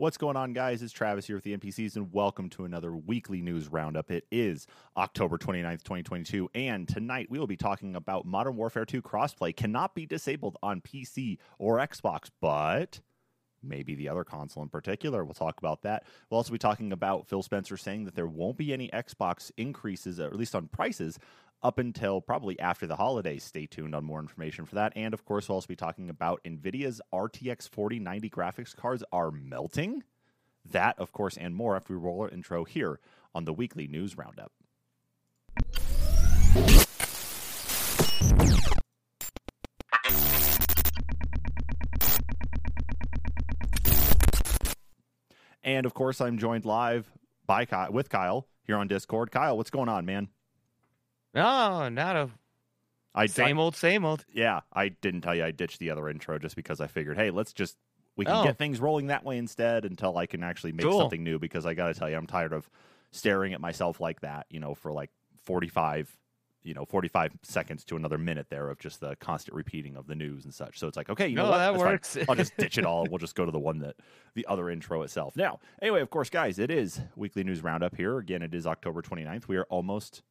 What's going on, guys? It's Travis here with the NPCs, and welcome to another weekly news roundup. It is October 29th, 2022, and tonight we will be talking about Modern Warfare 2 crossplay cannot be disabled on PC or Xbox, but maybe the other console in particular. We'll talk about that. We'll also be talking about Phil Spencer saying that there won't be any Xbox increases, or at least on prices, up until probably after the holidays. Stay tuned on more information for that. And, of course, we'll also be talking about NVIDIA's RTX 4090 graphics cards are melting. That, of course, and more after we roll our intro here on the Weekly News Roundup. And, of course, I'm joined live by Kyle here on Discord. Kyle, what's going on, man? No, not a same old. Yeah, I didn't tell you I ditched the other intro just because I figured, hey, let's just get things rolling that way instead until I can actually make something new, because I got to tell you, I'm tired of staring at myself like that, you know, for like 45 seconds to another minute there of just the constant repeating of the news and such. So it's like, okay, you know what? That works. I'll just ditch it all. We'll just go to the one that the other intro itself. Now, anyway, of course, guys, it is Weekly News Roundup here. Again, it is October 29th. We are almost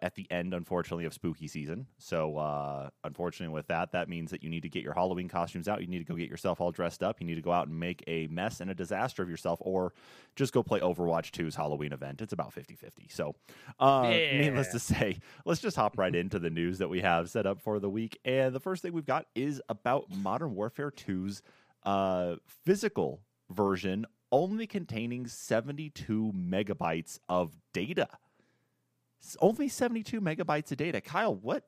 at the end, unfortunately, of spooky season. So, unfortunately, with that means that you need to get your Halloween costumes out. You need to go get yourself all dressed up. You need to go out and make a mess and a disaster of yourself, or just go play Overwatch 2's Halloween event. It's about 50-50. So, needless to say, let's just hop right into the news that we have set up for the week. And the first thing we've got is about Modern Warfare 2's physical version only containing 72 megabytes of data. Only 72 megabytes of data. Kyle, what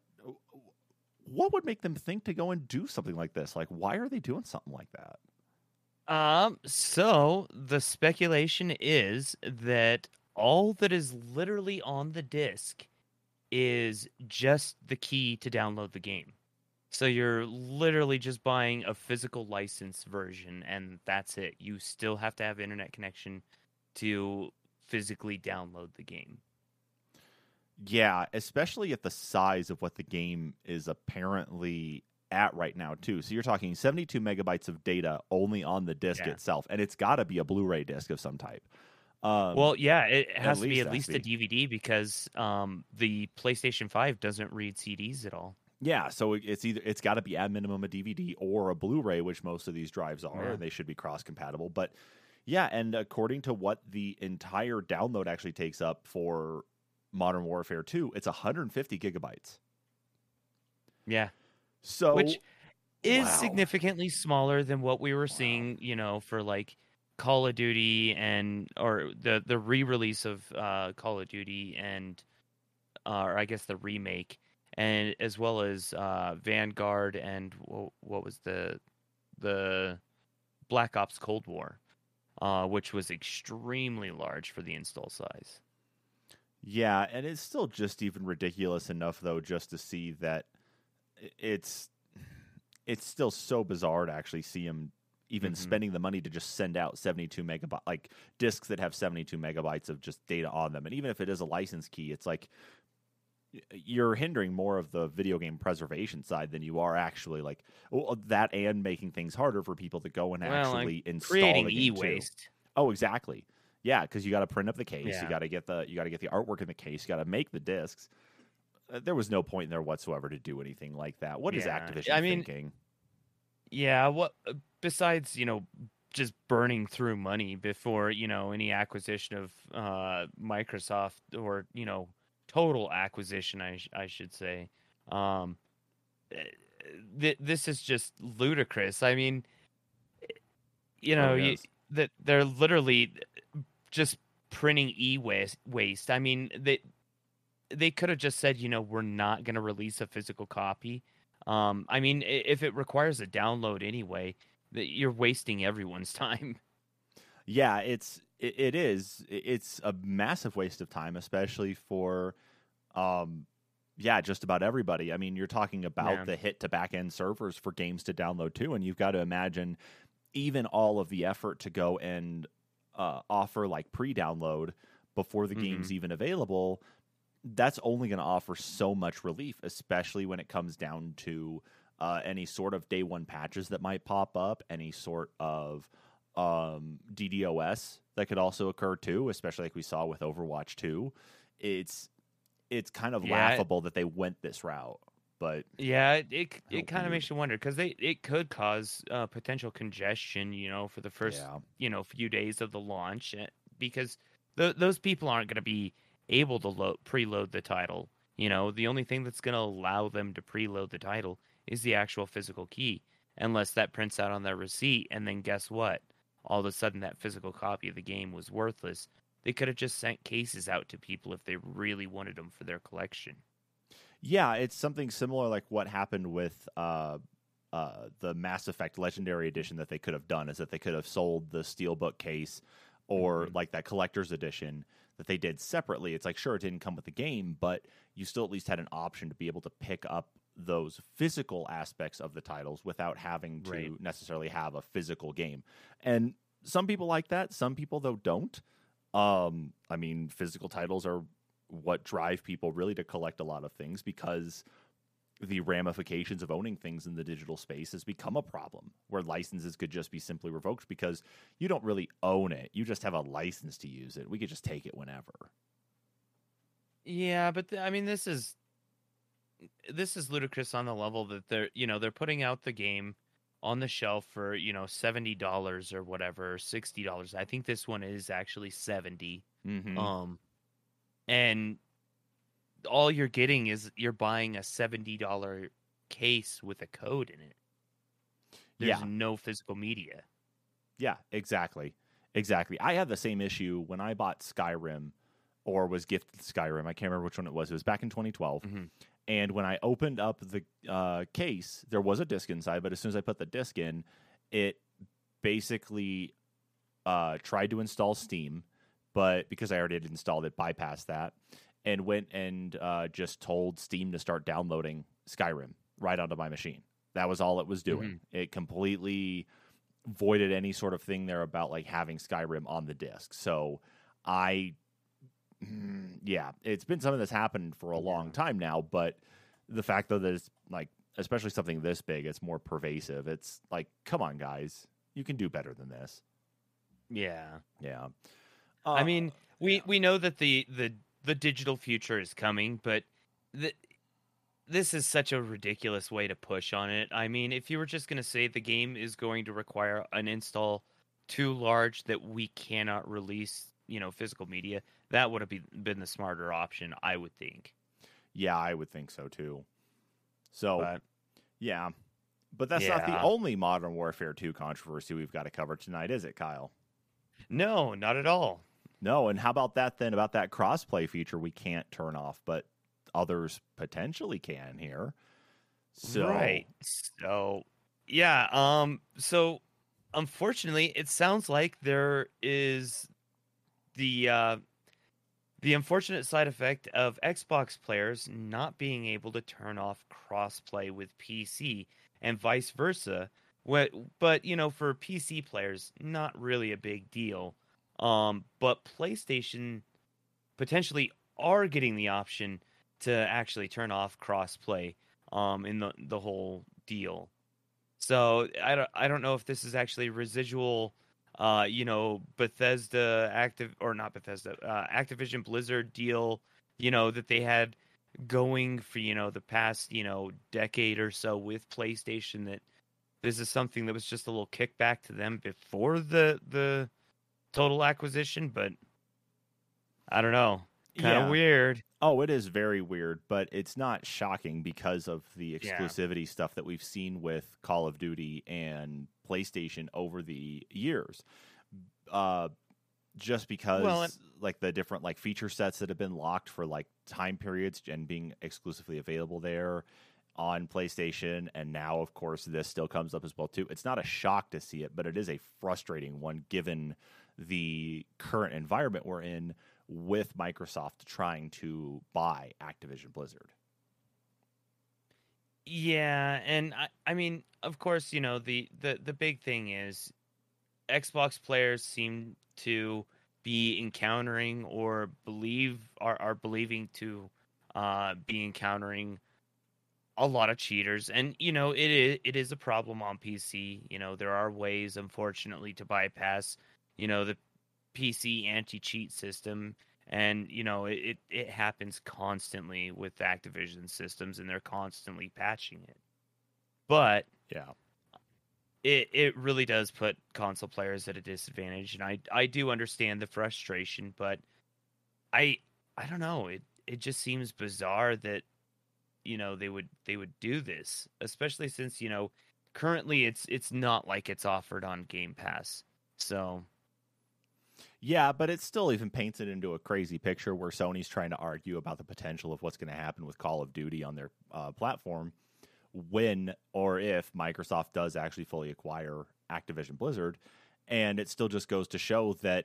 would make them think to go and do something like this? Like, why are they doing something like that? So the speculation is that all that is literally on the disc is just the key to download the game. So you're literally just buying a physical license version, and that's it. You still have to have internet connection to physically download the game. Yeah, especially at the size of what the game is apparently at right now, too. So you're talking 72 megabytes of data only on the disc itself, and it's got to be a Blu-ray disc of some type. It has to be at least a DVD, because the PlayStation 5 doesn't read CDs at all. Yeah, so it's got to be at minimum a DVD or a Blu-ray, which most of these drives are. Yeah. They should be cross-compatible, but yeah, and according to what the entire download actually takes up for Modern Warfare 2, it's 150 gigabytes. Yeah. So, which is significantly smaller than what we were seeing, you know, for like Call of Duty and, or the re-release of Call of Duty and, or I guess the remake, and as well as Vanguard and what was the Black Ops Cold War, which was extremely large for the install size. Yeah, and it's still just even ridiculous enough, though, just to see that it's still so bizarre to actually see him even spending the money to just send out 72 megabytes, like discs that have 72 megabytes of just data on them. And even if it is a license key, it's like you're hindering more of the video game preservation side than you are actually like that, and making things harder for people to go and actually install the game. Creating e-waste. Oh, exactly. Yeah, because you got to print up the case, you got to get the artwork in the case, you got to make the discs. There was no point in there whatsoever to do anything like that. What is Activision thinking? Yeah, what besides, you know, just burning through money before, you know, any acquisition of Microsoft, or, you know, total acquisition, I should say. This is just ludicrous. I mean, you know, that they're literally just printing e-waste. I mean, they could have just said, you know, we're not going to release a physical copy. I mean, if it requires a download anyway, you're wasting everyone's time. Yeah, it's a massive waste of time, especially for just about everybody. I mean, you're talking about the hit to back end servers for games to download too, and you've got to imagine even all of the effort to go and offer like pre-download before the game's even available. That's only going to offer so much relief, especially when it comes down to any sort of day one patches that might pop up, any sort of DDoS that could also occur too, especially like we saw with Overwatch 2. It's kind of laughable that they went this route. But yeah, it kind of makes you wonder, because it could cause potential congestion, you know, for the first few days of the launch, because those people aren't going to be able to preload the title. You know, the only thing that's going to allow them to preload the title is the actual physical key, unless that prints out on their receipt, and then guess what? All of a sudden, that physical copy of the game was worthless. They could have just sent cases out to people if they really wanted them for their collection. Yeah, it's something similar like what happened with the Mass Effect Legendary Edition that they could have done, is that they could have sold the Steelbook case or like that collector's edition that they did separately. It's like, sure, it didn't come with the game, but you still at least had an option to be able to pick up those physical aspects of the titles without having to necessarily have a physical game. And some people like that. Some people, though, don't. I mean, physical titles are what drive people really to collect a lot of things, because the ramifications of owning things in the digital space has become a problem where licenses could just be simply revoked because you don't really own it. You just have a license to use it. We could just take it whenever. Yeah. But I mean, this is ludicrous on the level that they're putting out the game on the shelf for, $70 or whatever, $60. I think this one is actually 70. Mm-hmm. And all you're getting is you're buying a $70 case with a code in it. There's no physical media. Yeah, exactly. I had the same issue when I bought Skyrim, or was gifted Skyrim. I can't remember which one it was. It was back in 2012. Mm-hmm. And when I opened up the case, there was a disc inside, but as soon as I put the disc in, it basically tried to install Steam. But because I already had installed it, bypassed that, and went and just told Steam to start downloading Skyrim right onto my machine. That was all it was doing. Mm-hmm. It completely voided any sort of thing there about like having Skyrim on the disc. So it's been something that's happened for a long time now. But the fact though that it's like, especially something this big, it's more pervasive. It's like, come on, guys, you can do better than this. Yeah. Yeah. I mean, we know that the digital future is coming, but this is such a ridiculous way to push on it. I mean, if you were just going to say the game is going to require an install too large that we cannot release, physical media, that would have been the smarter option, I would think. Yeah, I would think so, too. So, But that's not the only Modern Warfare 2 controversy we've got to cover tonight, is it, Kyle? No, not at all. No, and how about that then, about that crossplay feature we can't turn off, but others potentially can here. So right. So yeah, so unfortunately it sounds like there is the unfortunate side effect of Xbox players not being able to turn off crossplay with PC and vice versa. But, for PC players, not really a big deal. But PlayStation potentially are getting the option to actually turn off crossplay in the whole deal. So I don't know if this is actually residual, Activision Blizzard deal, that they had going for, the past, decade or so with PlayStation, that this is something that was just a little kickback to them before the total acquisition, but I don't know. Kind of weird. Oh, it is very weird, but it's not shocking because of the exclusivity stuff that we've seen with Call of Duty and PlayStation over the years. Just because the different feature sets that have been locked for time periods and being exclusively available there on PlayStation, and now of course this still comes up as well too. It's not a shock to see it, but it is a frustrating one given the current environment we're in with Microsoft trying to buy Activision Blizzard. Yeah, and I mean, of course, the big thing is Xbox players seem to be encountering or believe are believing to be encountering a lot of cheaters, and you know it is a problem on PC. You know, there are ways, unfortunately, to bypass, you know, the PC anti-cheat system, and you know it happens constantly with Activision systems, and they're constantly patching it. But yeah, it really does put console players at a disadvantage, and I do understand the frustration, but I don't know, it just seems bizarre that, you know, they would do this, especially since, you know, currently it's not like it's offered on Game Pass. So yeah, but it still even paints it into a crazy picture where Sony's trying to argue about the potential of what's going to happen with Call of Duty on their platform when or if Microsoft does actually fully acquire Activision Blizzard. And it still just goes to show that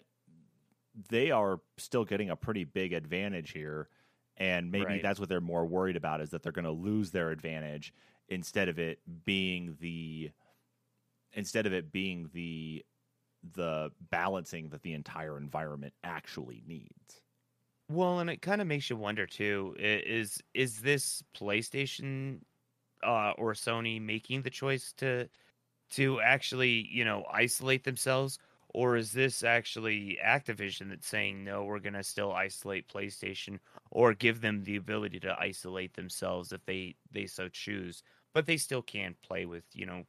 they are still getting a pretty big advantage here. And maybe right. That's what they're more worried about, is that they're going to lose their advantage instead of it being the balancing that the entire environment actually needs. Well, and it kind of makes you wonder too, is this PlayStation or Sony making the choice to actually, you know, isolate themselves? Or is this actually Activision that's saying, no, we're going to still isolate PlayStation, or give them the ability to isolate themselves if they so choose, but they still can play with, you know,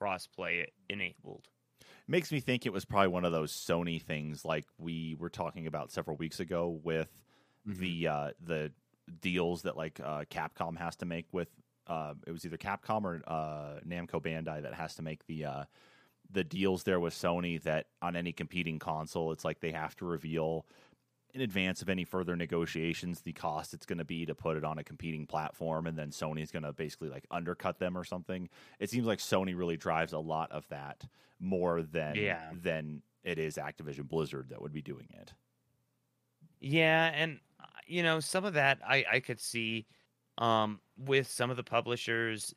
crossplay enabled? Makes me think it was probably one of those Sony things like we were talking about several weeks ago with the deals that like Capcom has to make with it was either Capcom or Namco Bandai that has to make the deals there with Sony, that on any competing console, it's like they have to reveal in advance of any further negotiations the cost it's going to be to put it on a competing platform, and then Sony's going to basically like undercut them or something. It seems like Sony really drives a lot of that more than it is Activision Blizzard that would be doing it. Yeah, and you know, some of that I could see with some of the publishers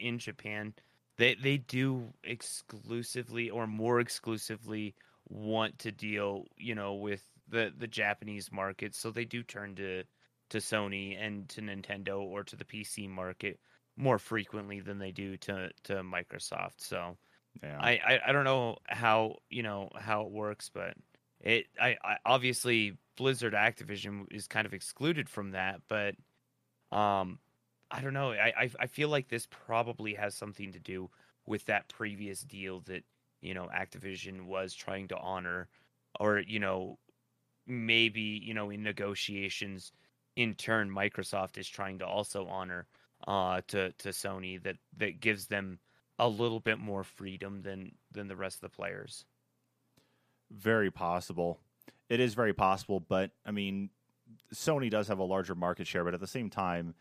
in Japan. They do exclusively or more exclusively want to deal, you know, with the Japanese market. So they do turn to Sony and to Nintendo or to the PC market more frequently than they do to Microsoft. So yeah. I don't know how it works, but I obviously Blizzard Activision is kind of excluded from that, but I don't know. I feel like this probably has something to do with that previous deal that, you know, Activision was trying to honor, or, you know, maybe, you know, in negotiations in turn, Microsoft is trying to also honor to Sony, that gives them a little bit more freedom than the rest of the players. Very possible. It is very possible, but I mean, Sony does have a larger market share, but at the same time,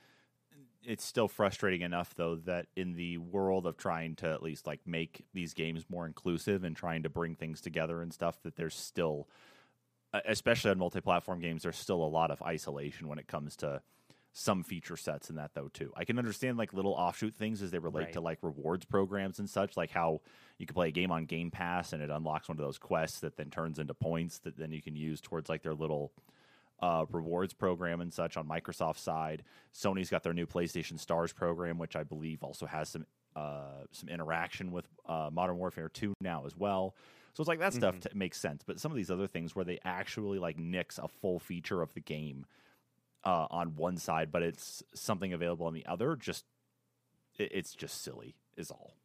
it's still frustrating enough, though, that in the world of trying to at least like make these games more inclusive and trying to bring things together and stuff, that there's still, especially on multi-platform games, there's still a lot of isolation when it comes to some feature sets and that, though, too. I can understand like little offshoot things as they relate right. to like rewards programs and such, like how you can play a game on Game Pass and it unlocks one of those quests that then turns into points that then you can use towards like their little rewards program and such on Microsoft's side. Sony's got their new PlayStation Stars program, which I believe also has some interaction with Modern Warfare 2 now as well. So it's like that stuff makes sense. But some of these other things where they actually like nix a full feature of the game on one side, but it's something available on the other, just it's just silly is all.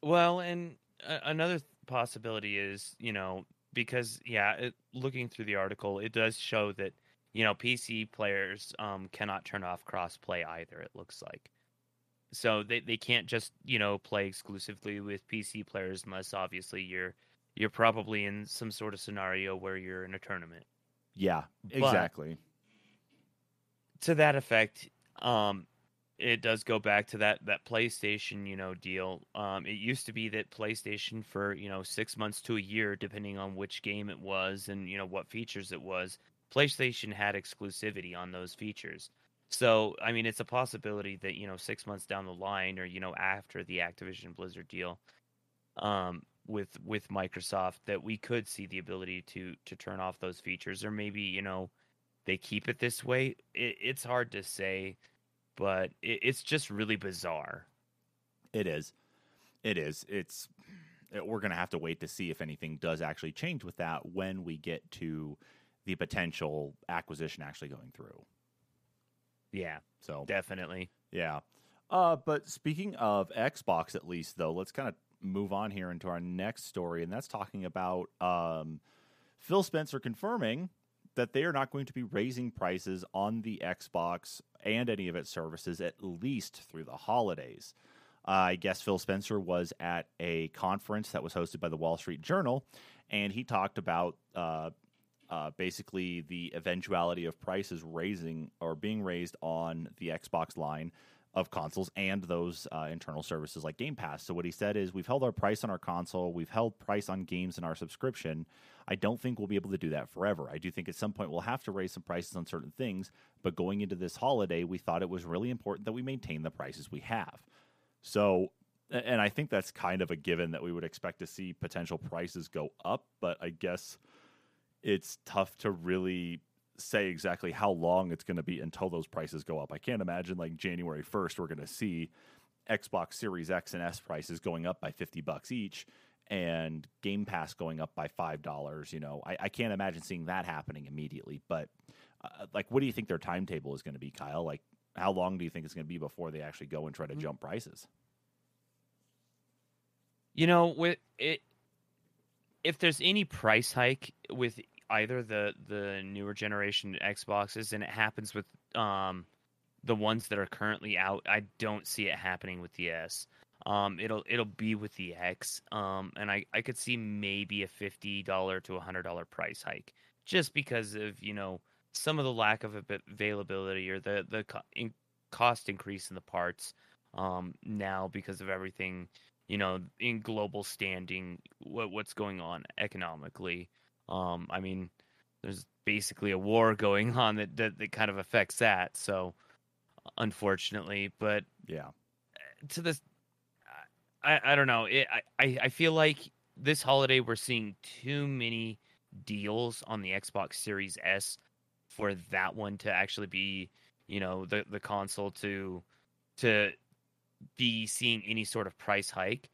Well, and another possibility is, you know, because, yeah, looking through the article, it does show that, you know, PC players cannot turn off cross-play either, it looks like. So they can't just, you know, play exclusively with PC players unless, obviously, you're probably in some sort of scenario where you're in a tournament. Yeah, exactly. But to that effect, it does go back to that PlayStation, you know, deal. It used to be that PlayStation for, you know, 6 months to a year, depending on which game it was and, you know, what features it was, PlayStation had exclusivity on those features. So, I mean, it's a possibility that, you know, 6 months down the line, or, you know, after the Activision Blizzard deal with Microsoft, that we could see the ability to turn off those features, or maybe, you know, they keep it this way. It's hard to say. but it's just really bizarre. It is. We're going to have to wait to see if anything does actually change with that when we get to the potential acquisition actually going through. Yeah, so definitely. Yeah. But speaking of Xbox, at least, though, let's kind of move on here into our next story, and that's talking about Phil Spencer confirming that they are not going to be raising prices on the Xbox and any of its services, at least through the holidays. I guess Phil Spencer was at a conference that was hosted by the Wall Street Journal, and he talked about basically the eventuality of prices raising or being raised on the Xbox line of consoles and those internal services like Game Pass. So what he said is, we've held our price on our console, we've held price on games in our subscription. I don't think we'll be able to do that forever. I do think at some point we'll have to raise some prices on certain things, but going into this holiday, we thought it was really important that we maintain the prices we have. So, and I think that's kind of a given that we would expect to see potential prices go up, but I guess it's tough to really say exactly how long it's going to be until those prices go up. I can't imagine like January 1st, we're going to see Xbox Series X and S prices going up by $50 each and Game Pass going up by $5. You know, I can't imagine seeing that happening immediately, but like, what do you think their timetable is going to be, Kyle? Like, how long do you think it's going to be before they actually go and try to jump prices? You know, with it, if there's any price hike with either the newer generation Xboxes, and it happens with the ones that are currently out, I don't see it happening with the S. It'll be with the X, and I could see maybe a $50 to $100 price hike, just because of, you know, some of the lack of availability or the cost increase in the parts now because of everything, you know, in global standing, what's going on economically. I mean, there's basically a war going on that kind of affects that. So, unfortunately, but yeah, to this, I don't know. I feel like this holiday we're seeing too many deals on the Xbox Series S for that one to actually be, you know, the console to be seeing any sort of price hike.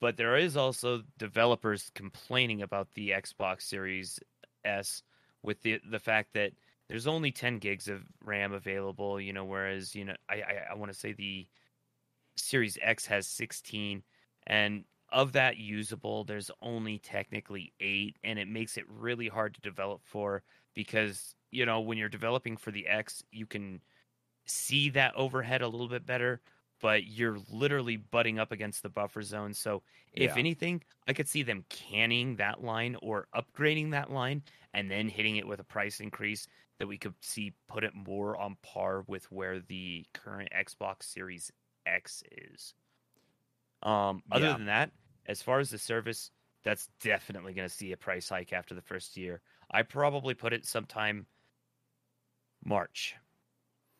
But there is also developers complaining about the Xbox Series S with the fact that there's only 10 gigs of RAM available, you know, whereas, you know, I want to say the Series X has 16, and of that usable, there's only technically 8, and it makes it really hard to develop for, because, you know, when you're developing for the X, you can see that overhead a little bit better, but you're literally butting up against the buffer zone. So if anything, I could see them canning that line or upgrading that line and then hitting it with a price increase that we could see put it more on par with where the current Xbox Series X is. Other than that, as far as the service, that's definitely going to see a price hike after the first year. I probably put it sometime March.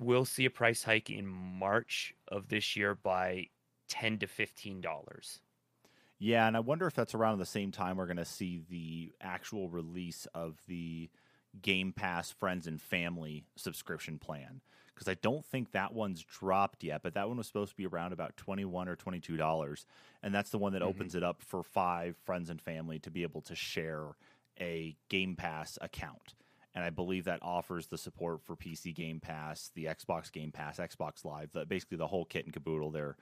We'll see a price hike in March of this year by $10 to $15. Yeah, and I wonder if that's around the same time we're going to see the actual release of the Game Pass Friends and Family subscription plan, because I don't think that one's dropped yet, but that one was supposed to be around about $21 or $22, and that's the one that opens it up for 5 friends and family to be able to share a Game Pass account. And I believe that offers the support for PC Game Pass, the Xbox Game Pass, Xbox Live, basically the whole kit and caboodle there.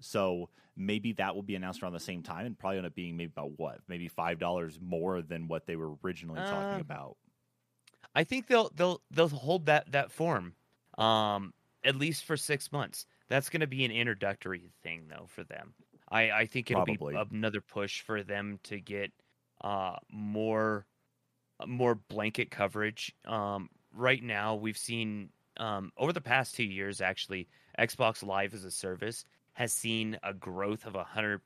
So maybe that will be announced around the same time, and probably end up being maybe about what, maybe $5 more than what they were originally talking about. I think they'll hold that form at least for 6 months. That's going to be an introductory thing though for them. I think it'll probably be another push for them to get more blanket coverage. Right now, we've seen over the past 2 years, actually, Xbox Live as a service has seen a growth of 150%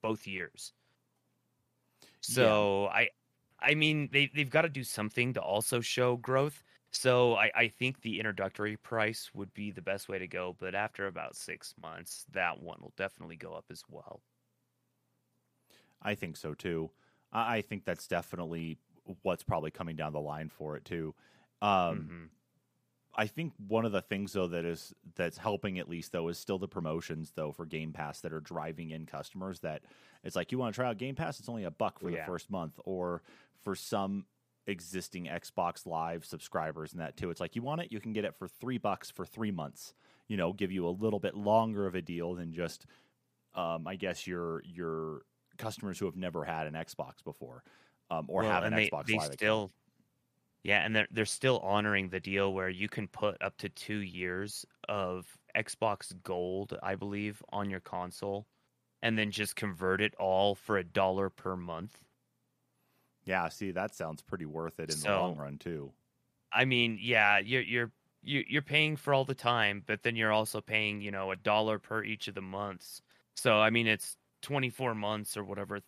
both years. So I mean, they've got to do something to also show growth. So I think the introductory price would be the best way to go. But after about 6 months, that one will definitely go up as well. I think so, too. I think that's definitely what's probably coming down the line for it, too. I think one of the things, though, that's helping at least, though, is still the promotions, though, for Game Pass that are driving in customers that it's like, you want to try out Game Pass? It's only $1 for the first month. Or for some existing Xbox Live subscribers and that, too. It's like, you want it? You can get it for $3 for 3 months. You know, give you a little bit longer of a deal than just, I guess, your customers who have never had an Xbox before or have an Xbox Live account. Yeah, and they're still honoring the deal where you can put up to 2 years of Xbox Gold, I believe, on your console, and then just convert it all for $1 per month. Yeah, see, that sounds pretty worth it in the long run too. I mean, yeah, you're paying for all the time, but then you're also paying, you know, $1 per each of the months. So I mean, it's 24 months or whatever.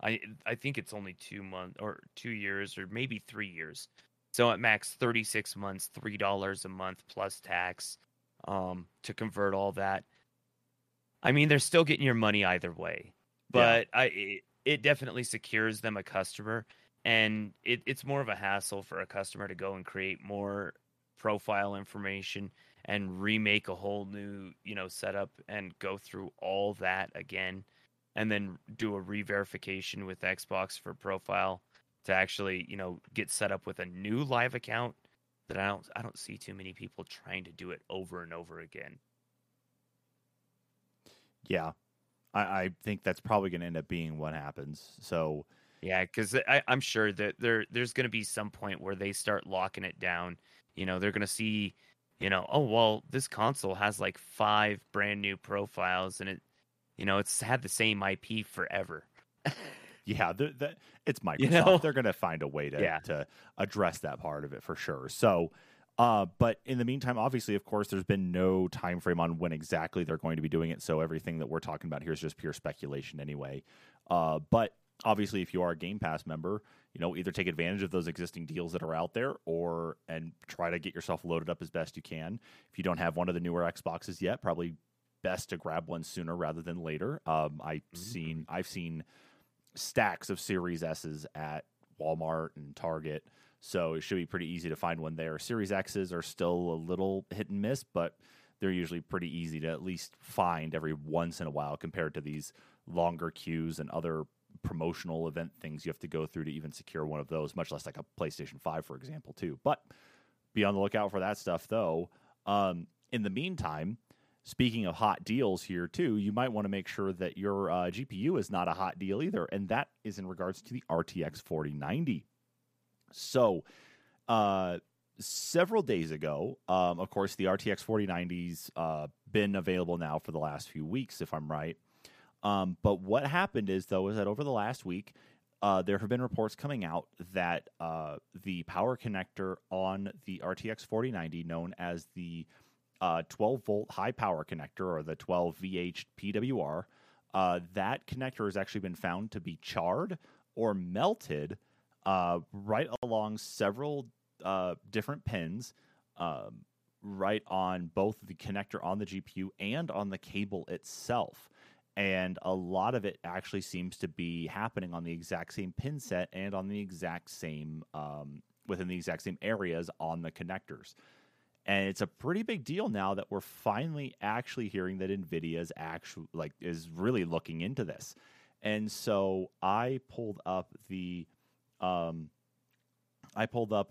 I think it's only 2 months or 2 years or maybe 3 years. So at max 36 months, $3 a month plus tax to convert all that. I mean, they're still getting your money either way, but yeah. It definitely secures them a customer, and it's more of a hassle for a customer to go and create more profile information and remake a whole new, you know, setup and go through all that again, and then do a re-verification with Xbox for profile to actually, you know, get set up with a new live account that I don't see too many people trying to do it over and over again. Yeah, I think that's probably going to end up being what happens. So yeah, because I'm sure that there's going to be some point where they start locking it down. You know, they're going to see, you know, oh, well, this console has like 5 brand new profiles, and it, you know, it's had the same IP forever. Yeah, it's Microsoft. You know? They're going to find a way to address that part of it for sure. So, but in the meantime, obviously, of course, there's been no time frame on when exactly they're going to be doing it. So everything that we're talking about here is just pure speculation anyway. But obviously, if you are a Game Pass member, you know, either take advantage of those existing deals that are out there and try to get yourself loaded up as best you can. If you don't have one of the newer Xboxes yet, probably best to grab one sooner rather than later. I've seen stacks of Series S's at Walmart and Target, so it should be pretty easy to find one there. Series X's are still a little hit and miss, but they're usually pretty easy to at least find every once in a while compared to these longer queues and other promotional event things you have to go through to even secure one of those, much less like a PlayStation 5, for example, too. But be on the lookout for that stuff, though. In the meantime, speaking of hot deals here, too, you might want to make sure that your GPU is not a hot deal either, and that is in regards to the RTX 4090. So, several days ago, of course, the RTX 4090's been available now for the last few weeks, if I'm right. But what happened is that over the last week, there have been reports coming out that the power connector on the RTX 4090, known as the 12-volt high-power connector, or the 12 VHPWR, that connector has actually been found to be charred or melted right along several different pins, right on both the connector on the GPU and on the cable itself. And a lot of it actually seems to be happening on the exact same pin set and on the exact same within the exact same areas on the connectors. And it's a pretty big deal now that we're finally actually hearing that NVIDIA is really looking into this. And so I pulled up an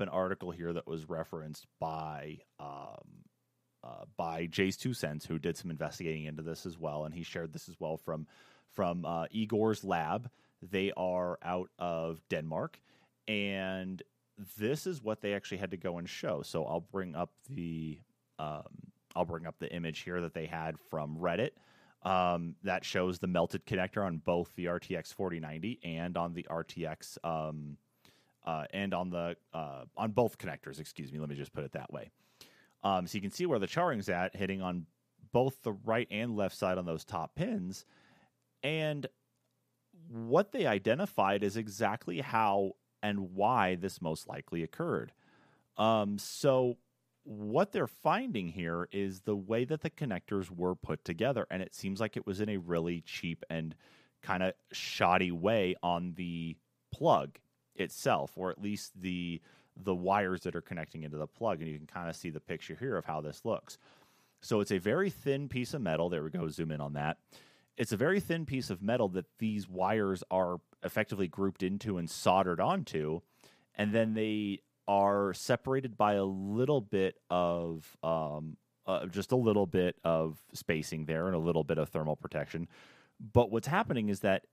article here that was referenced by Jay's 2 cents, who did some investigating into this as well, and he shared this as well from Igor's Lab. They are out of Denmark, and this is what they actually had to go and show. So I'll bring up the image here that they had from Reddit that shows the melted connector on both the RTX 4090 and on the RTX on both connectors. Excuse me. Let me just put it that way. So you can see where the charring's at, hitting on both the right and left side on those top pins, and what they identified is exactly how and why this most likely occurred. So what they're finding here is the way that the connectors were put together, and it seems like it was in a really cheap and kind of shoddy way on the plug itself, or at least the the wires that are connecting into the plug. And you can kind of see the picture here of how this looks. So it's a very thin piece of metal. There we go. Zoom in on that. It's a very thin piece of metal that these wires are effectively grouped into and soldered onto. And then they are separated by a little bit of just a little bit of spacing there and a little bit of thermal protection. But what's happening is that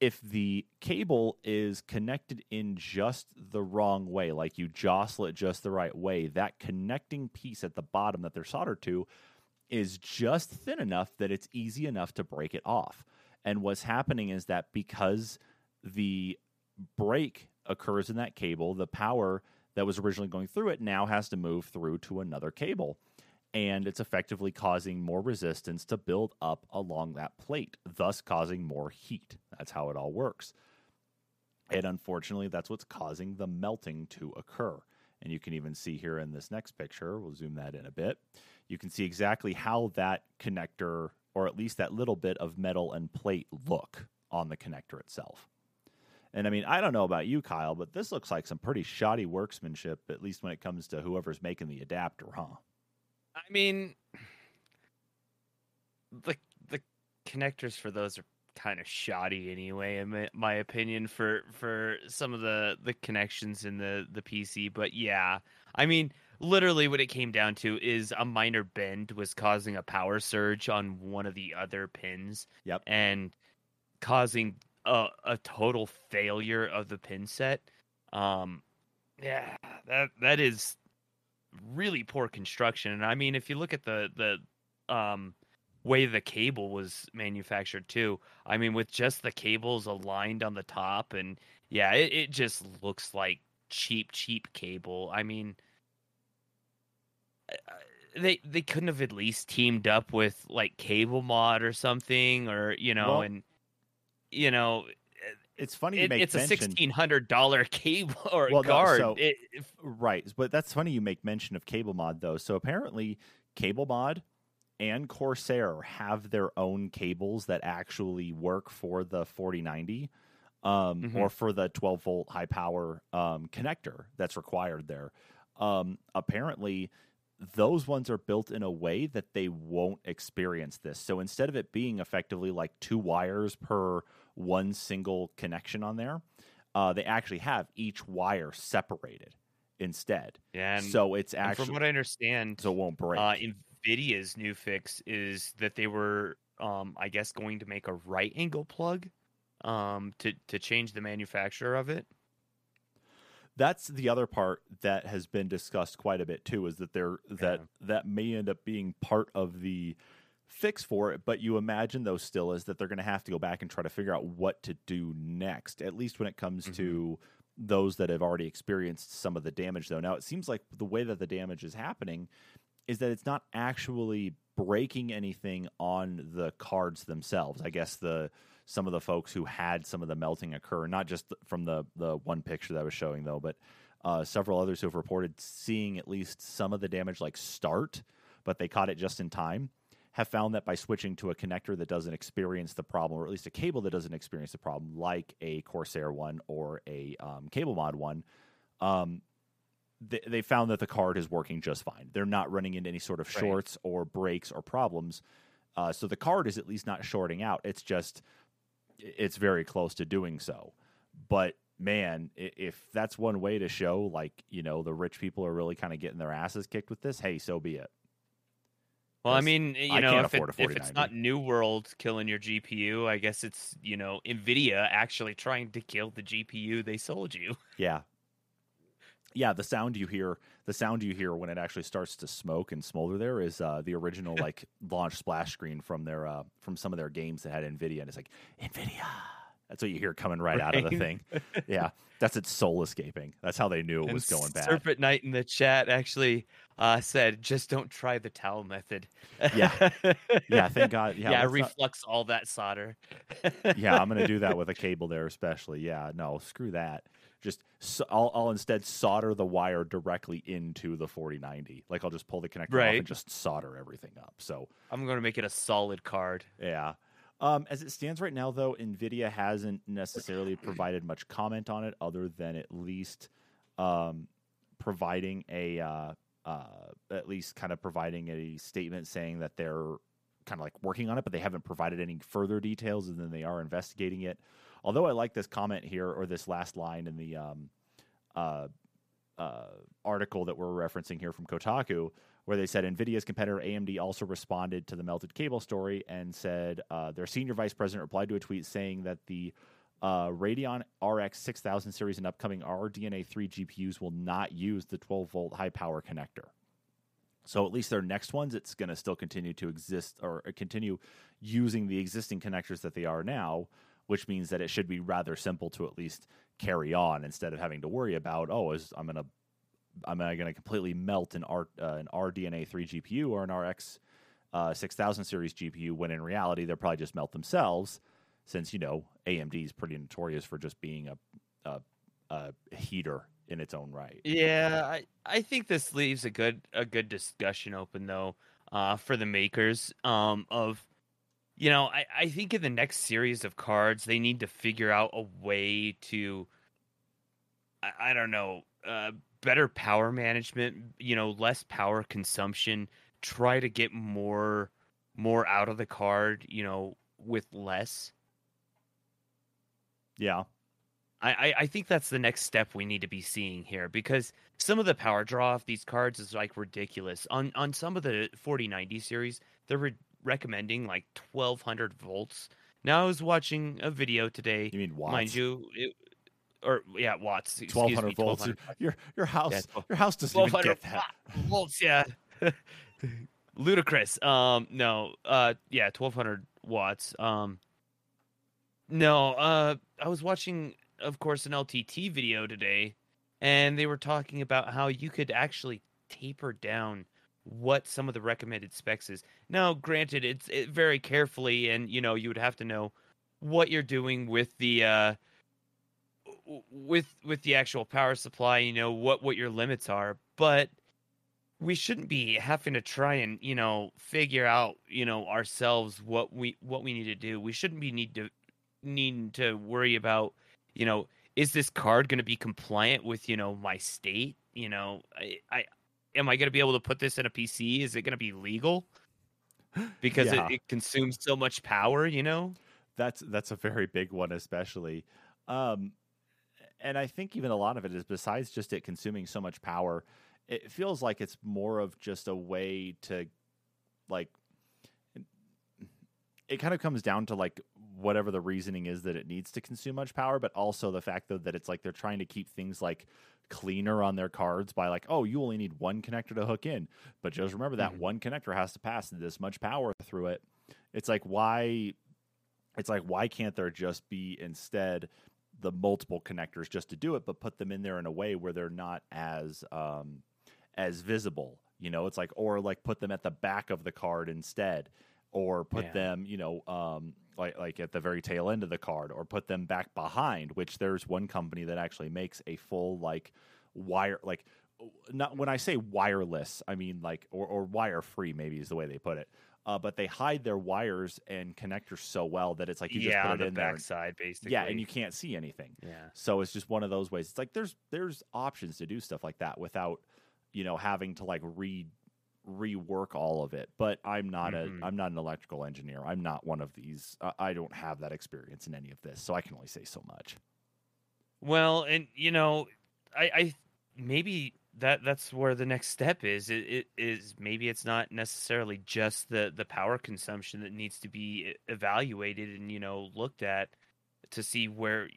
if the cable is connected in just the wrong way, like you jostle it just the right way, that connecting piece at the bottom that they're soldered to is just thin enough that it's easy enough to break it off. And what's happening is that because the break occurs in that cable, the power that was originally going through it now has to move through to another cable. And it's effectively causing more resistance to build up along that plate, thus causing more heat. That's how it all works. And unfortunately, that's what's causing the melting to occur. And you can even see here in this next picture, we'll zoom that in a bit, you can see exactly how that connector, or at least that little bit of metal and plate, look on the connector itself. And I mean, I don't know about you, Kyle, but this looks like some pretty shoddy workmanship, at least when it comes to whoever's making the adapter, huh? I mean, the connectors for those are kind of shoddy anyway, in my opinion, for some of the connections in the PC. But yeah, I mean, literally what it came down to is a minor bend was causing a power surge on one of the other pins. Yep. And causing a total failure of the pin set. Yeah, that is really poor construction. And I mean, if you look at the way the cable was manufactured too, I mean, with just the cables aligned on the top, and yeah, it just looks like cheap cable. I mean, they couldn't have at least teamed up with like Cable Mod or something, or you know. Well, and you know, it's funny you make it's mention. It's a $1,600 cable or guard. No, so, right. But that's funny you make mention of Cable Mod, though. So apparently Cable Mod and Corsair have their own cables that actually work for the 4090 or for the 12-volt high-power connector that's required there. Apparently, those ones are built in a way that they won't experience this. So instead of it being effectively like two wires per one single connection on there, they actually have each wire separated instead. Yeah, and so it's actually, and from what I understand, so it won't break. NVIDIA's new fix is that they were, I guess, going to make a right angle plug to change the manufacturer of it. That's the other part that has been discussed quite a bit too, is that that may end up being part of the fix for it. But you imagine, though, still is that they're going to have to go back and try to figure out what to do next, at least when it comes to those that have already experienced some of the damage, though. Now, it seems like the way that the damage is happening is that it's not actually breaking anything on the cards themselves. I guess some of the folks who had some of the melting occur, not just from the one picture that I was showing, though, but several others who have reported seeing at least some of the damage, like start, but they caught it just in time, have found that by switching to a connector that doesn't experience the problem, or at least a cable that doesn't experience the problem, like a Corsair one or a Cable Mod one, they found that the card is working just fine. They're not running into any sort of shorts or breaks or problems. So the card is at least not shorting out. It's just, it's very close to doing so. But man, if that's one way to show, like, you know, the rich people are really kind of getting their asses kicked with this, hey, so be it. Well, I mean, you know, if it's not New World killing your GPU, I guess it's, you know, NVIDIA actually trying to kill the GPU they sold you. Yeah. Yeah, the sound you hear when it actually starts to smoke and smolder there is the original like launch splash screen from their from some of their games that had NVIDIA, and it's like NVIDIA. That's what you hear coming right out of the thing. Yeah, that's its soul escaping. That's how they knew it was going bad. Serpent Knight in the chat actually said, "Just don't try the towel method." Yeah, thank God. Yeah, reflux all that solder. Yeah, I'm gonna do that with a cable there, especially. Yeah, no, screw that. Just I'll instead solder the wire directly into the 4090. Like I'll just pull the connector off and just solder everything up. So I'm going to make it a solid card. Yeah. As it stands right now, though, NVIDIA hasn't necessarily provided much comment on it, other than at least providing a at least kind of providing a statement saying that they're kind of like working on it, but they haven't provided any further details, and then they are investigating it. Although I like this comment here, or this last line in the article that we're referencing here from Kotaku, where they said NVIDIA's competitor AMD also responded to the melted cable story and said their senior vice president replied to a tweet saying that the Radeon RX 6000 series and upcoming RDNA 3 GPUs will not use the 12-volt high-power connector. So at least their next ones, it's going to still continue to exist, or continue using the existing connectors that they are now, which means that it should be rather simple to at least carry on instead of having to worry about, oh, am I going to completely melt an RDNA 3 GPU or an RX 6000 series GPU, when in reality they'll probably just melt themselves, since, you know, AMD is pretty notorious for just being a heater in its own right. Yeah, I think this leaves a good discussion open, though, for the makers of, you know, I think in the next series of cards, they need to figure out a way to, I don't know, better power management, you know, less power consumption, try to get more out of the card, you know, with less. Yeah. I think that's the next step we need to be seeing here, because some of the power draw of these cards is like ridiculous. On some of the 4090 series, they're recommending like 1200 volts. Now, I was watching a video today. You mean watts? Mind you, watts. 1200 volts. 1200. Your house, yeah, your house doesn't even get that. Volts, yeah. Ludicrous. No. Yeah, 1200 watts. No. I was watching, of course, an LTT video today, and they were talking about how you could actually taper down what some of the recommended specs is. Now, granted, it's very carefully, and, you know, you would have to know what you're doing with the with the actual power supply, you know, what your limits are, but we shouldn't be having to try and, you know, figure out, you know, ourselves what we need to do. We shouldn't be need to worry about, you know, is this card going to be compliant with, you know, my state? You know, I am I going to be able to put this in a PC? Is it going to be legal? Because it consumes so much power, you know? That's a very big one, especially. And I think even a lot of it is, besides just it consuming so much power, it feels like it's more of just a way to, like, it kind of comes down to, like, whatever the reasoning is that it needs to consume much power, but also the fact, though, that it's like they're trying to keep things like cleaner on their cards by like, oh, you only need one connector to hook in, but just remember that one connector has to pass this much power through it. It's like, why can't there just be instead the multiple connectors just to do it, but put them in there in a way where they're not as visible, you know? It's like, or like put them at the back of the card instead, or put them, you know, like at the very tail end of the card, or put them back behind, which there's one company that actually makes a full, like, wire, like, not when I say wireless, I mean like, or wire free, maybe is the way they put it. But they hide their wires and connectors so well that it's like you just put it in the backside, basically. Yeah, and you can't see anything. Yeah. So it's just one of those ways. It's like there's options to do stuff like that without, you know, having to like rework all of it. But I'm not an electrical engineer. I'm not one of these. I don't have that experience in any of this, so I can only say so much. Well, and you know, I maybe that's where the next step is. It is, maybe it's not necessarily just the power consumption that needs to be evaluated and, you know, looked at to see where,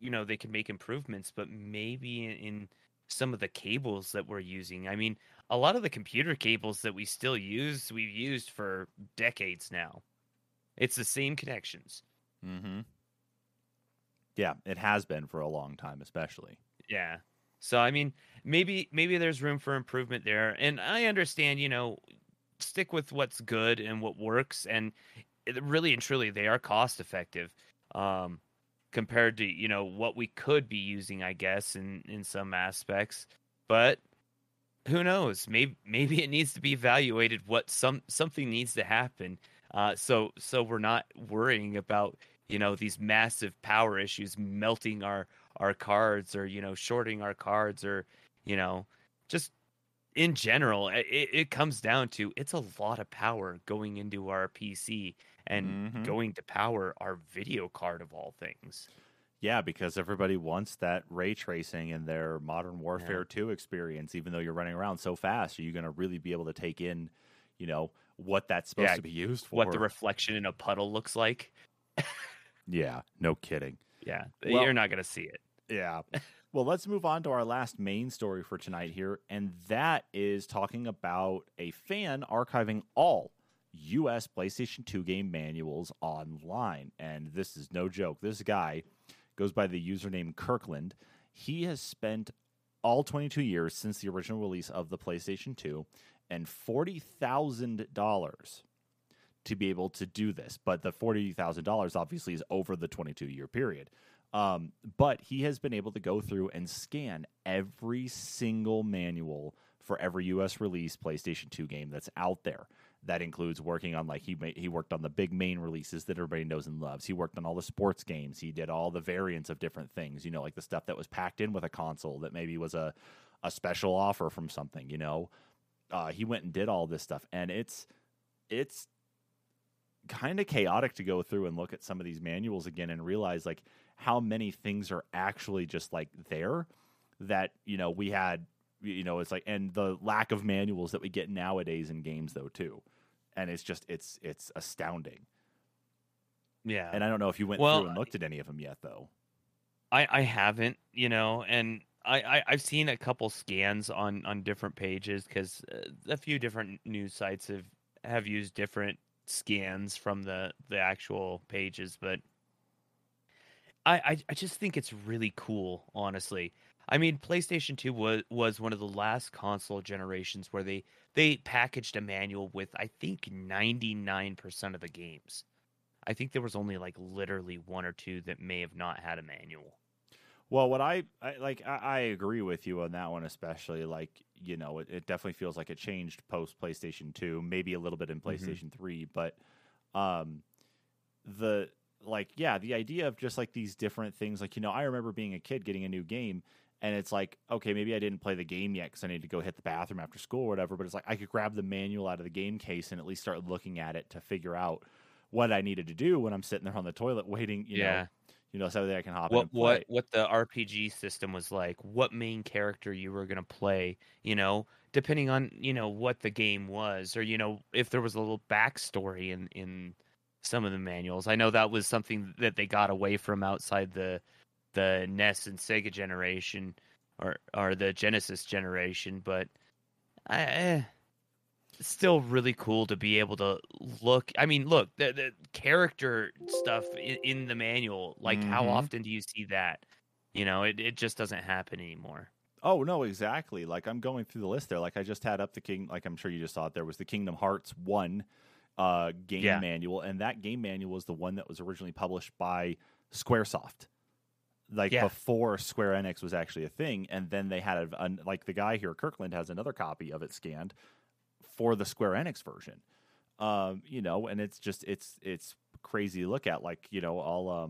you know, they can make improvements, but maybe in some of the cables that we're using. I mean, a lot of the computer cables that we still use, we've used for decades now. It's the same connections. Mm-hmm. Yeah, it has been for a long time, especially. Yeah. So, I mean, maybe there's room for improvement there. And I understand, you know, stick with what's good and what works. And really and truly, they are cost effective compared to, you know, what we could be using, I guess, in some aspects. But who knows? Maybe it needs to be evaluated what something needs to happen. So we're not worrying about, you know, these massive power issues melting our cards, or, you know, shorting our cards, or, you know, just in general, it comes down to, it's a lot of power going into our PC and going to power our video card of all things. Yeah, because everybody wants that ray tracing in their Modern Warfare 2 experience, even though you're running around so fast. Are you going to really be able to take in, you know, what that's supposed to be used for? What the reflection in a puddle looks like. Yeah, no kidding. Yeah, well, you're not going to see it. Yeah. Well, let's move on to our last main story for tonight here, and that is talking about a fan archiving all U.S. PlayStation 2 game manuals online. And this is no joke. This guy goes by the username Kirkland. He has spent all 22 years since the original release of the PlayStation 2 and $40,000 to be able to do this. But the $40,000 obviously is over the 22-year period. But he has been able to go through and scan every single manual for every U.S. release PlayStation 2 game that's out there. That includes working on, like, he worked on the big main releases that everybody knows and loves. He worked on all the sports games. He did all the variants of different things, you know, like the stuff that was packed in with a console that maybe was a special offer from something, you know. He went and did all this stuff, and it's kind of chaotic to go through and look at some of these manuals again and realize, like, how many things are actually just, like, there that, you know, we had, you know, it's like, and the lack of manuals that we get nowadays in games, though, too. And it's just, it's astounding. Yeah. And I don't know if you went through and looked at any of them yet, though. I haven't, you know, and I've seen a couple scans on different pages, because a few different news sites have used different scans from the actual pages. But I just think it's really cool, honestly. I mean, PlayStation 2 was one of the last console generations where they packaged a manual with, I think, 99% of the games. I think there was only, like, literally one or two that may have not had a manual. Well, what I agree with you on that one, especially, like, you know, it definitely feels like it changed post PlayStation 2, maybe a little bit in PlayStation 3, but the idea of just, like, these different things, like, you know, I remember being a kid getting a new game. And it's like, okay, maybe I didn't play the game yet because I need to go hit the bathroom after school or whatever. But it's like, I could grab the manual out of the game case and at least start looking at it to figure out what I needed to do when I'm sitting there on the toilet waiting, you know, so that I can hop in and play. What the RPG system was like, what main character you were going to play, you know, depending on, you know, what the game was, or, you know, if there was a little backstory in some of the manuals. I know that was something that they got away from outside the NES and Sega generation, or the Genesis generation, but it's still really cool to be able to look. I mean, look, the character stuff in the manual, like, how often do you see that? You know, it just doesn't happen anymore. Oh, no, exactly. Like, I'm going through the list there. Like, I just had up like, I'm sure you just saw it, there was the Kingdom Hearts 1 game manual, and that game manual was the one that was originally published by Squaresoft. Like, before Square Enix was actually a thing, and then they had like, the guy here, Kirkland, has another copy of it scanned for the Square Enix version. You know, and it's just it's crazy to look at. Like, you know, I'll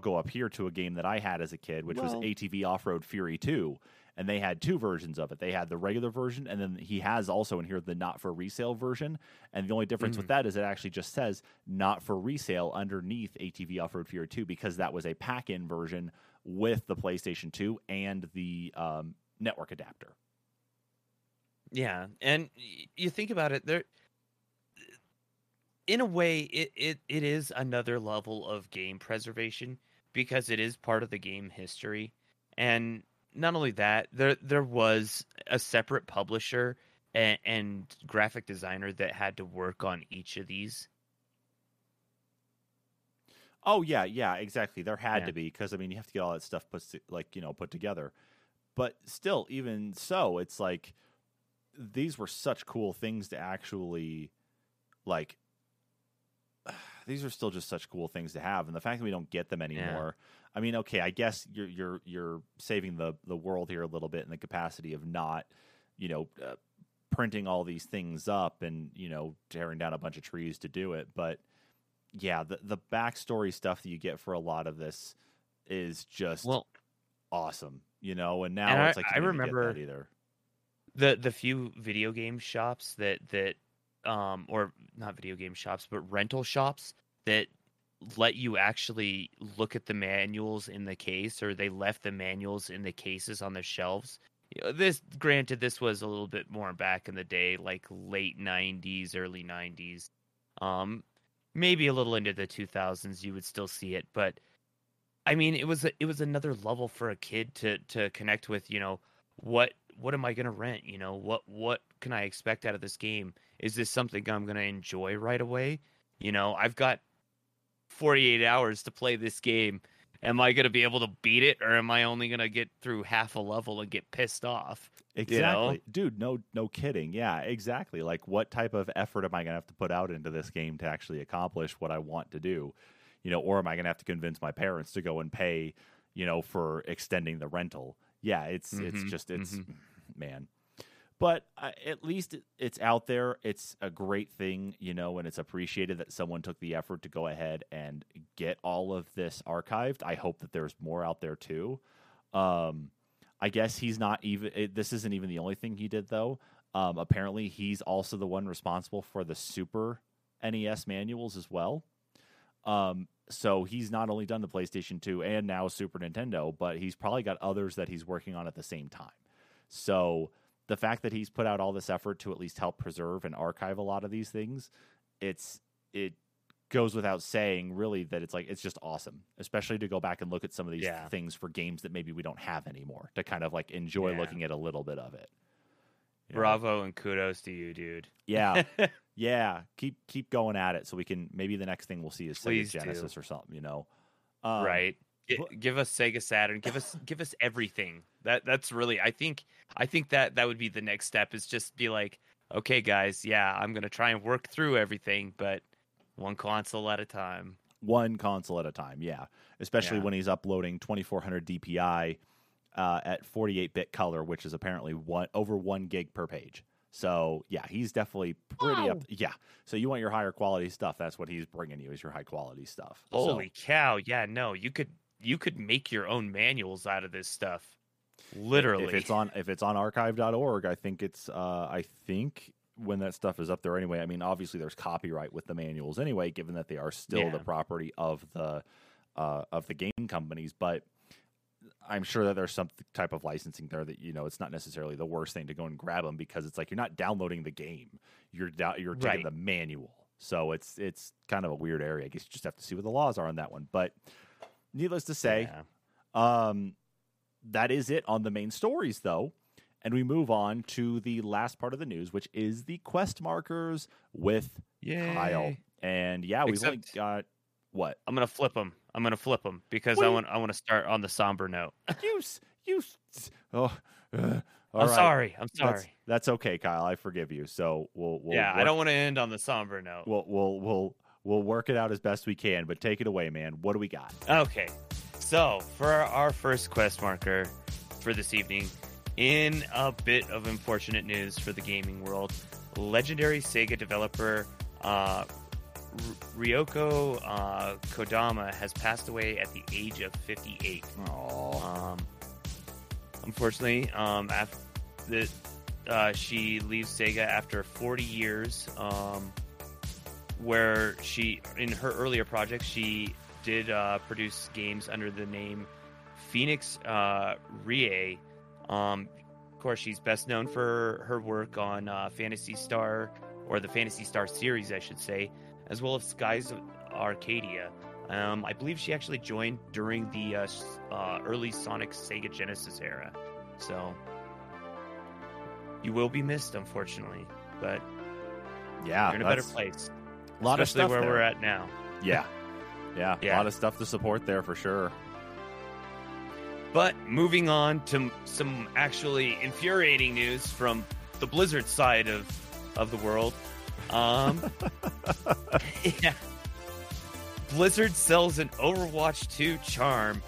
go up here to a game that I had as a kid, which was ATV Off-Road Fury 2, and they had two versions of it. They had the regular version, and then he has also in here the not for resale version. And the only difference with that is it actually just says not for resale underneath ATV Off-Road Fury 2, because that was a pack-in version with the PlayStation 2 and the network adapter. Yeah, and you think about it, there, in a way, it is another level of game preservation, because it is part of the game history. And not only that, there was a separate publisher and graphic designer that had to work on each of these. Oh, yeah, exactly. There had to be, because, I mean, you have to get all that stuff put together. But still, even so, it's like, these were such cool things to actually, like, these are still just such cool things to have, and the fact that we don't get them anymore. I mean, okay, I guess you're saving the world here a little bit in the capacity of not, you know, printing all these things up and, you know, tearing down a bunch of trees to do it. But yeah, the backstory stuff that you get for a lot of this is just awesome, you know. And now and it's like I remember get that either. The few video game shops that or not video game shops, but rental shops that let you actually look at the manuals in the case, or they left the manuals in the cases on the shelves. You know, this, granted, this was a little bit more back in the day, like late 90s, early 90s. Maybe a little into the 2000s, you would still see it. But I mean, it was another level for a kid to connect with, you know, what am I going to rent? You know, what can I expect out of this game? Is this something I'm going to enjoy right away? You know, I've got 48 hours to play this game. Am I going to be able to beat it, or am I only going to get through half a level and get pissed off? Exactly. You know? Dude, no kidding. Yeah, exactly. Like, what type of effort am I going to have to put out into this game to actually accomplish what I want to do? You know, or am I going to have to convince my parents to go and pay, you know, for extending the rental? Yeah, it's just man. But at least it's out there. It's a great thing, you know, and it's appreciated that someone took the effort to go ahead and get all of this archived. I hope that there's more out there, too. I guess he's not even... this isn't even the only thing he did, though. Apparently, he's also the one responsible for the Super NES manuals as well. So he's not only done the PlayStation 2 and now Super Nintendo, but he's probably got others that he's working on at the same time. So... the fact that he's put out all this effort to at least help preserve and archive a lot of these things, it goes without saying, really, that it's like, it's just awesome, especially to go back and look at some of these things for games that maybe we don't have anymore, to kind of like enjoy looking at a little bit of it. You know? Bravo and kudos to you, dude. Yeah. Yeah. Keep going at it so we can, maybe the next thing we'll see is Sega Genesis or something, you know? Right. Give us Sega Saturn. Give us everything. That's really. I think that would be the next step. Is just be like, okay, guys, yeah, I'm gonna try and work through everything, but one console at a time. One console at a time. Yeah, especially when he's uploading 2400 DPI at 48-bit color, which is apparently over 1 gig per page. So yeah, he's definitely pretty up. Yeah. So you want your higher quality stuff? That's what he's bringing you, is your high quality stuff. Holy cow! Yeah. No, you could make your own manuals out of this stuff, literally. If it's on archive.org, I think when that stuff is up there anyway. I mean, obviously there's copyright with the manuals anyway, given that they are still the property of the game companies. But I'm sure that there's some type of licensing there that, you know, it's not necessarily the worst thing to go and grab them, because it's like, you're not downloading the game, you're taking the manual. So it's kind of a weird area. I guess you just have to see what the laws are on that one. But needless to say, that is it on the main stories, though. And we move on to the last part of the news, which is the quest markers with Kyle. And we've only got what? I'm going to flip them because I want to start on the somber note. I'm sorry. That's okay, Kyle. I forgive you. So we'll I don't want to end on the somber note. We'll work it out as best we can, but take it away, man. What do we got? Okay. So for our first quest marker for this evening, in a bit of unfortunate news for the gaming world, legendary Sega developer Ryoko Kodama has passed away at the age of 58. Unfortunately, she leaves Sega after 40 years. Where she, in her earlier projects, she did produce games under the name Phoenix Rie. Of course, she's best known for her work on Fantasy Star, or the Fantasy Star series, I should say, as well as Skies of Arcadia. I believe she actually joined during the early Sonic Sega Genesis era. So, you will be missed, unfortunately, but you're in a better place. A lot especially of stuff where we're at now. Yeah. A lot of stuff to support there for sure. But moving on to some actually infuriating news from the Blizzard side of the world. Blizzard sells an Overwatch 2 charm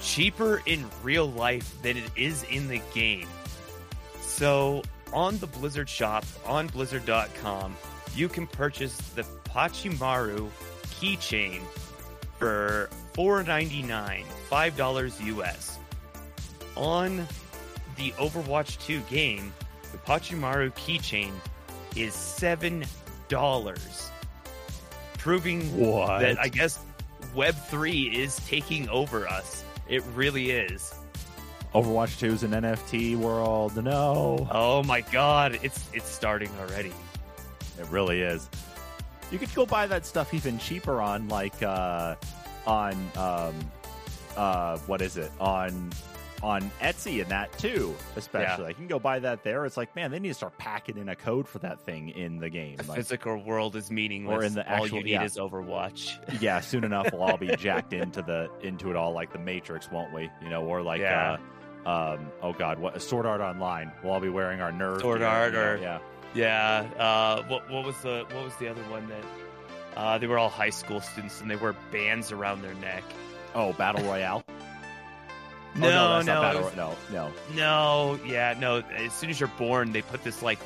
cheaper in real life than it is in the game. So on the Blizzard shop, on Blizzard.com, you can purchase the Pachimaru keychain for $4.99, $5 US. on the Overwatch 2 game, the Pachimaru keychain is $7, proving that I guess Web3 is taking over us. It really is. Overwatch 2 is an NFT world. No. Oh my God. It's starting already. It really is. You could go buy that stuff even cheaper on like, on Etsy and that too, especially. Yeah. You can go buy that there. It's like, man, they need to start packing in a code for that thing in the game. The physical world is meaningless. Or in the actual, all you need is Overwatch. Yeah, soon enough we'll all be jacked into it all like the Matrix, won't we? You know, or like Sword Art Online. We'll all be wearing our nerd what was the other one that they were all high school students and they wear bands around their neck. Oh, Battle Royale. As soon as you're born, they put this like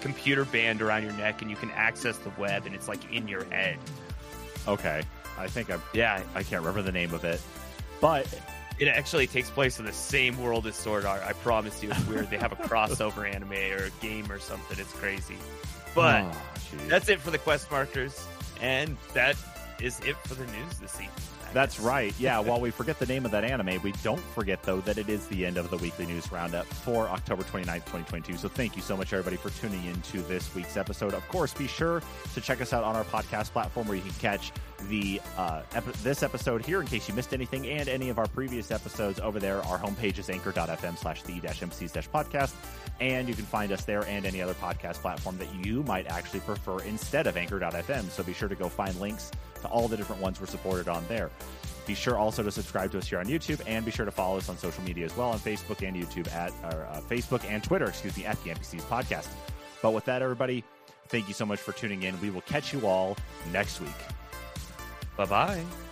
computer band around your neck and you can access the web and it's like in your head. Okay. I can't remember the name of it, but it actually takes place in the same world as Sword Art. I promise you, it's weird. They have a crossover anime or a game or something. It's crazy. But that's it for the quest markers, and that is it for the news this evening. That's right. Yeah, while we forget the name of that anime, we don't forget, though, that it is the end of the weekly news roundup for October 29th, 2022. So thank you so much, everybody, for tuning in to this week's episode. Of course, be sure to check us out on our podcast platform where you can catch the this episode here in case you missed anything and any of our previous episodes over there. Our homepage is anchor.fm/the-mcs-podcast. And you can find us there and any other podcast platform that you might actually prefer instead of anchor.fm. So be sure to go find links to all the different ones we're supported on there. Be sure also to subscribe to us here on YouTube, and be sure to follow us on social media as well on Facebook and YouTube Facebook and Twitter, at the NPCs Podcast. But with that, everybody, thank you so much for tuning in. We will catch you all next week. Bye-bye.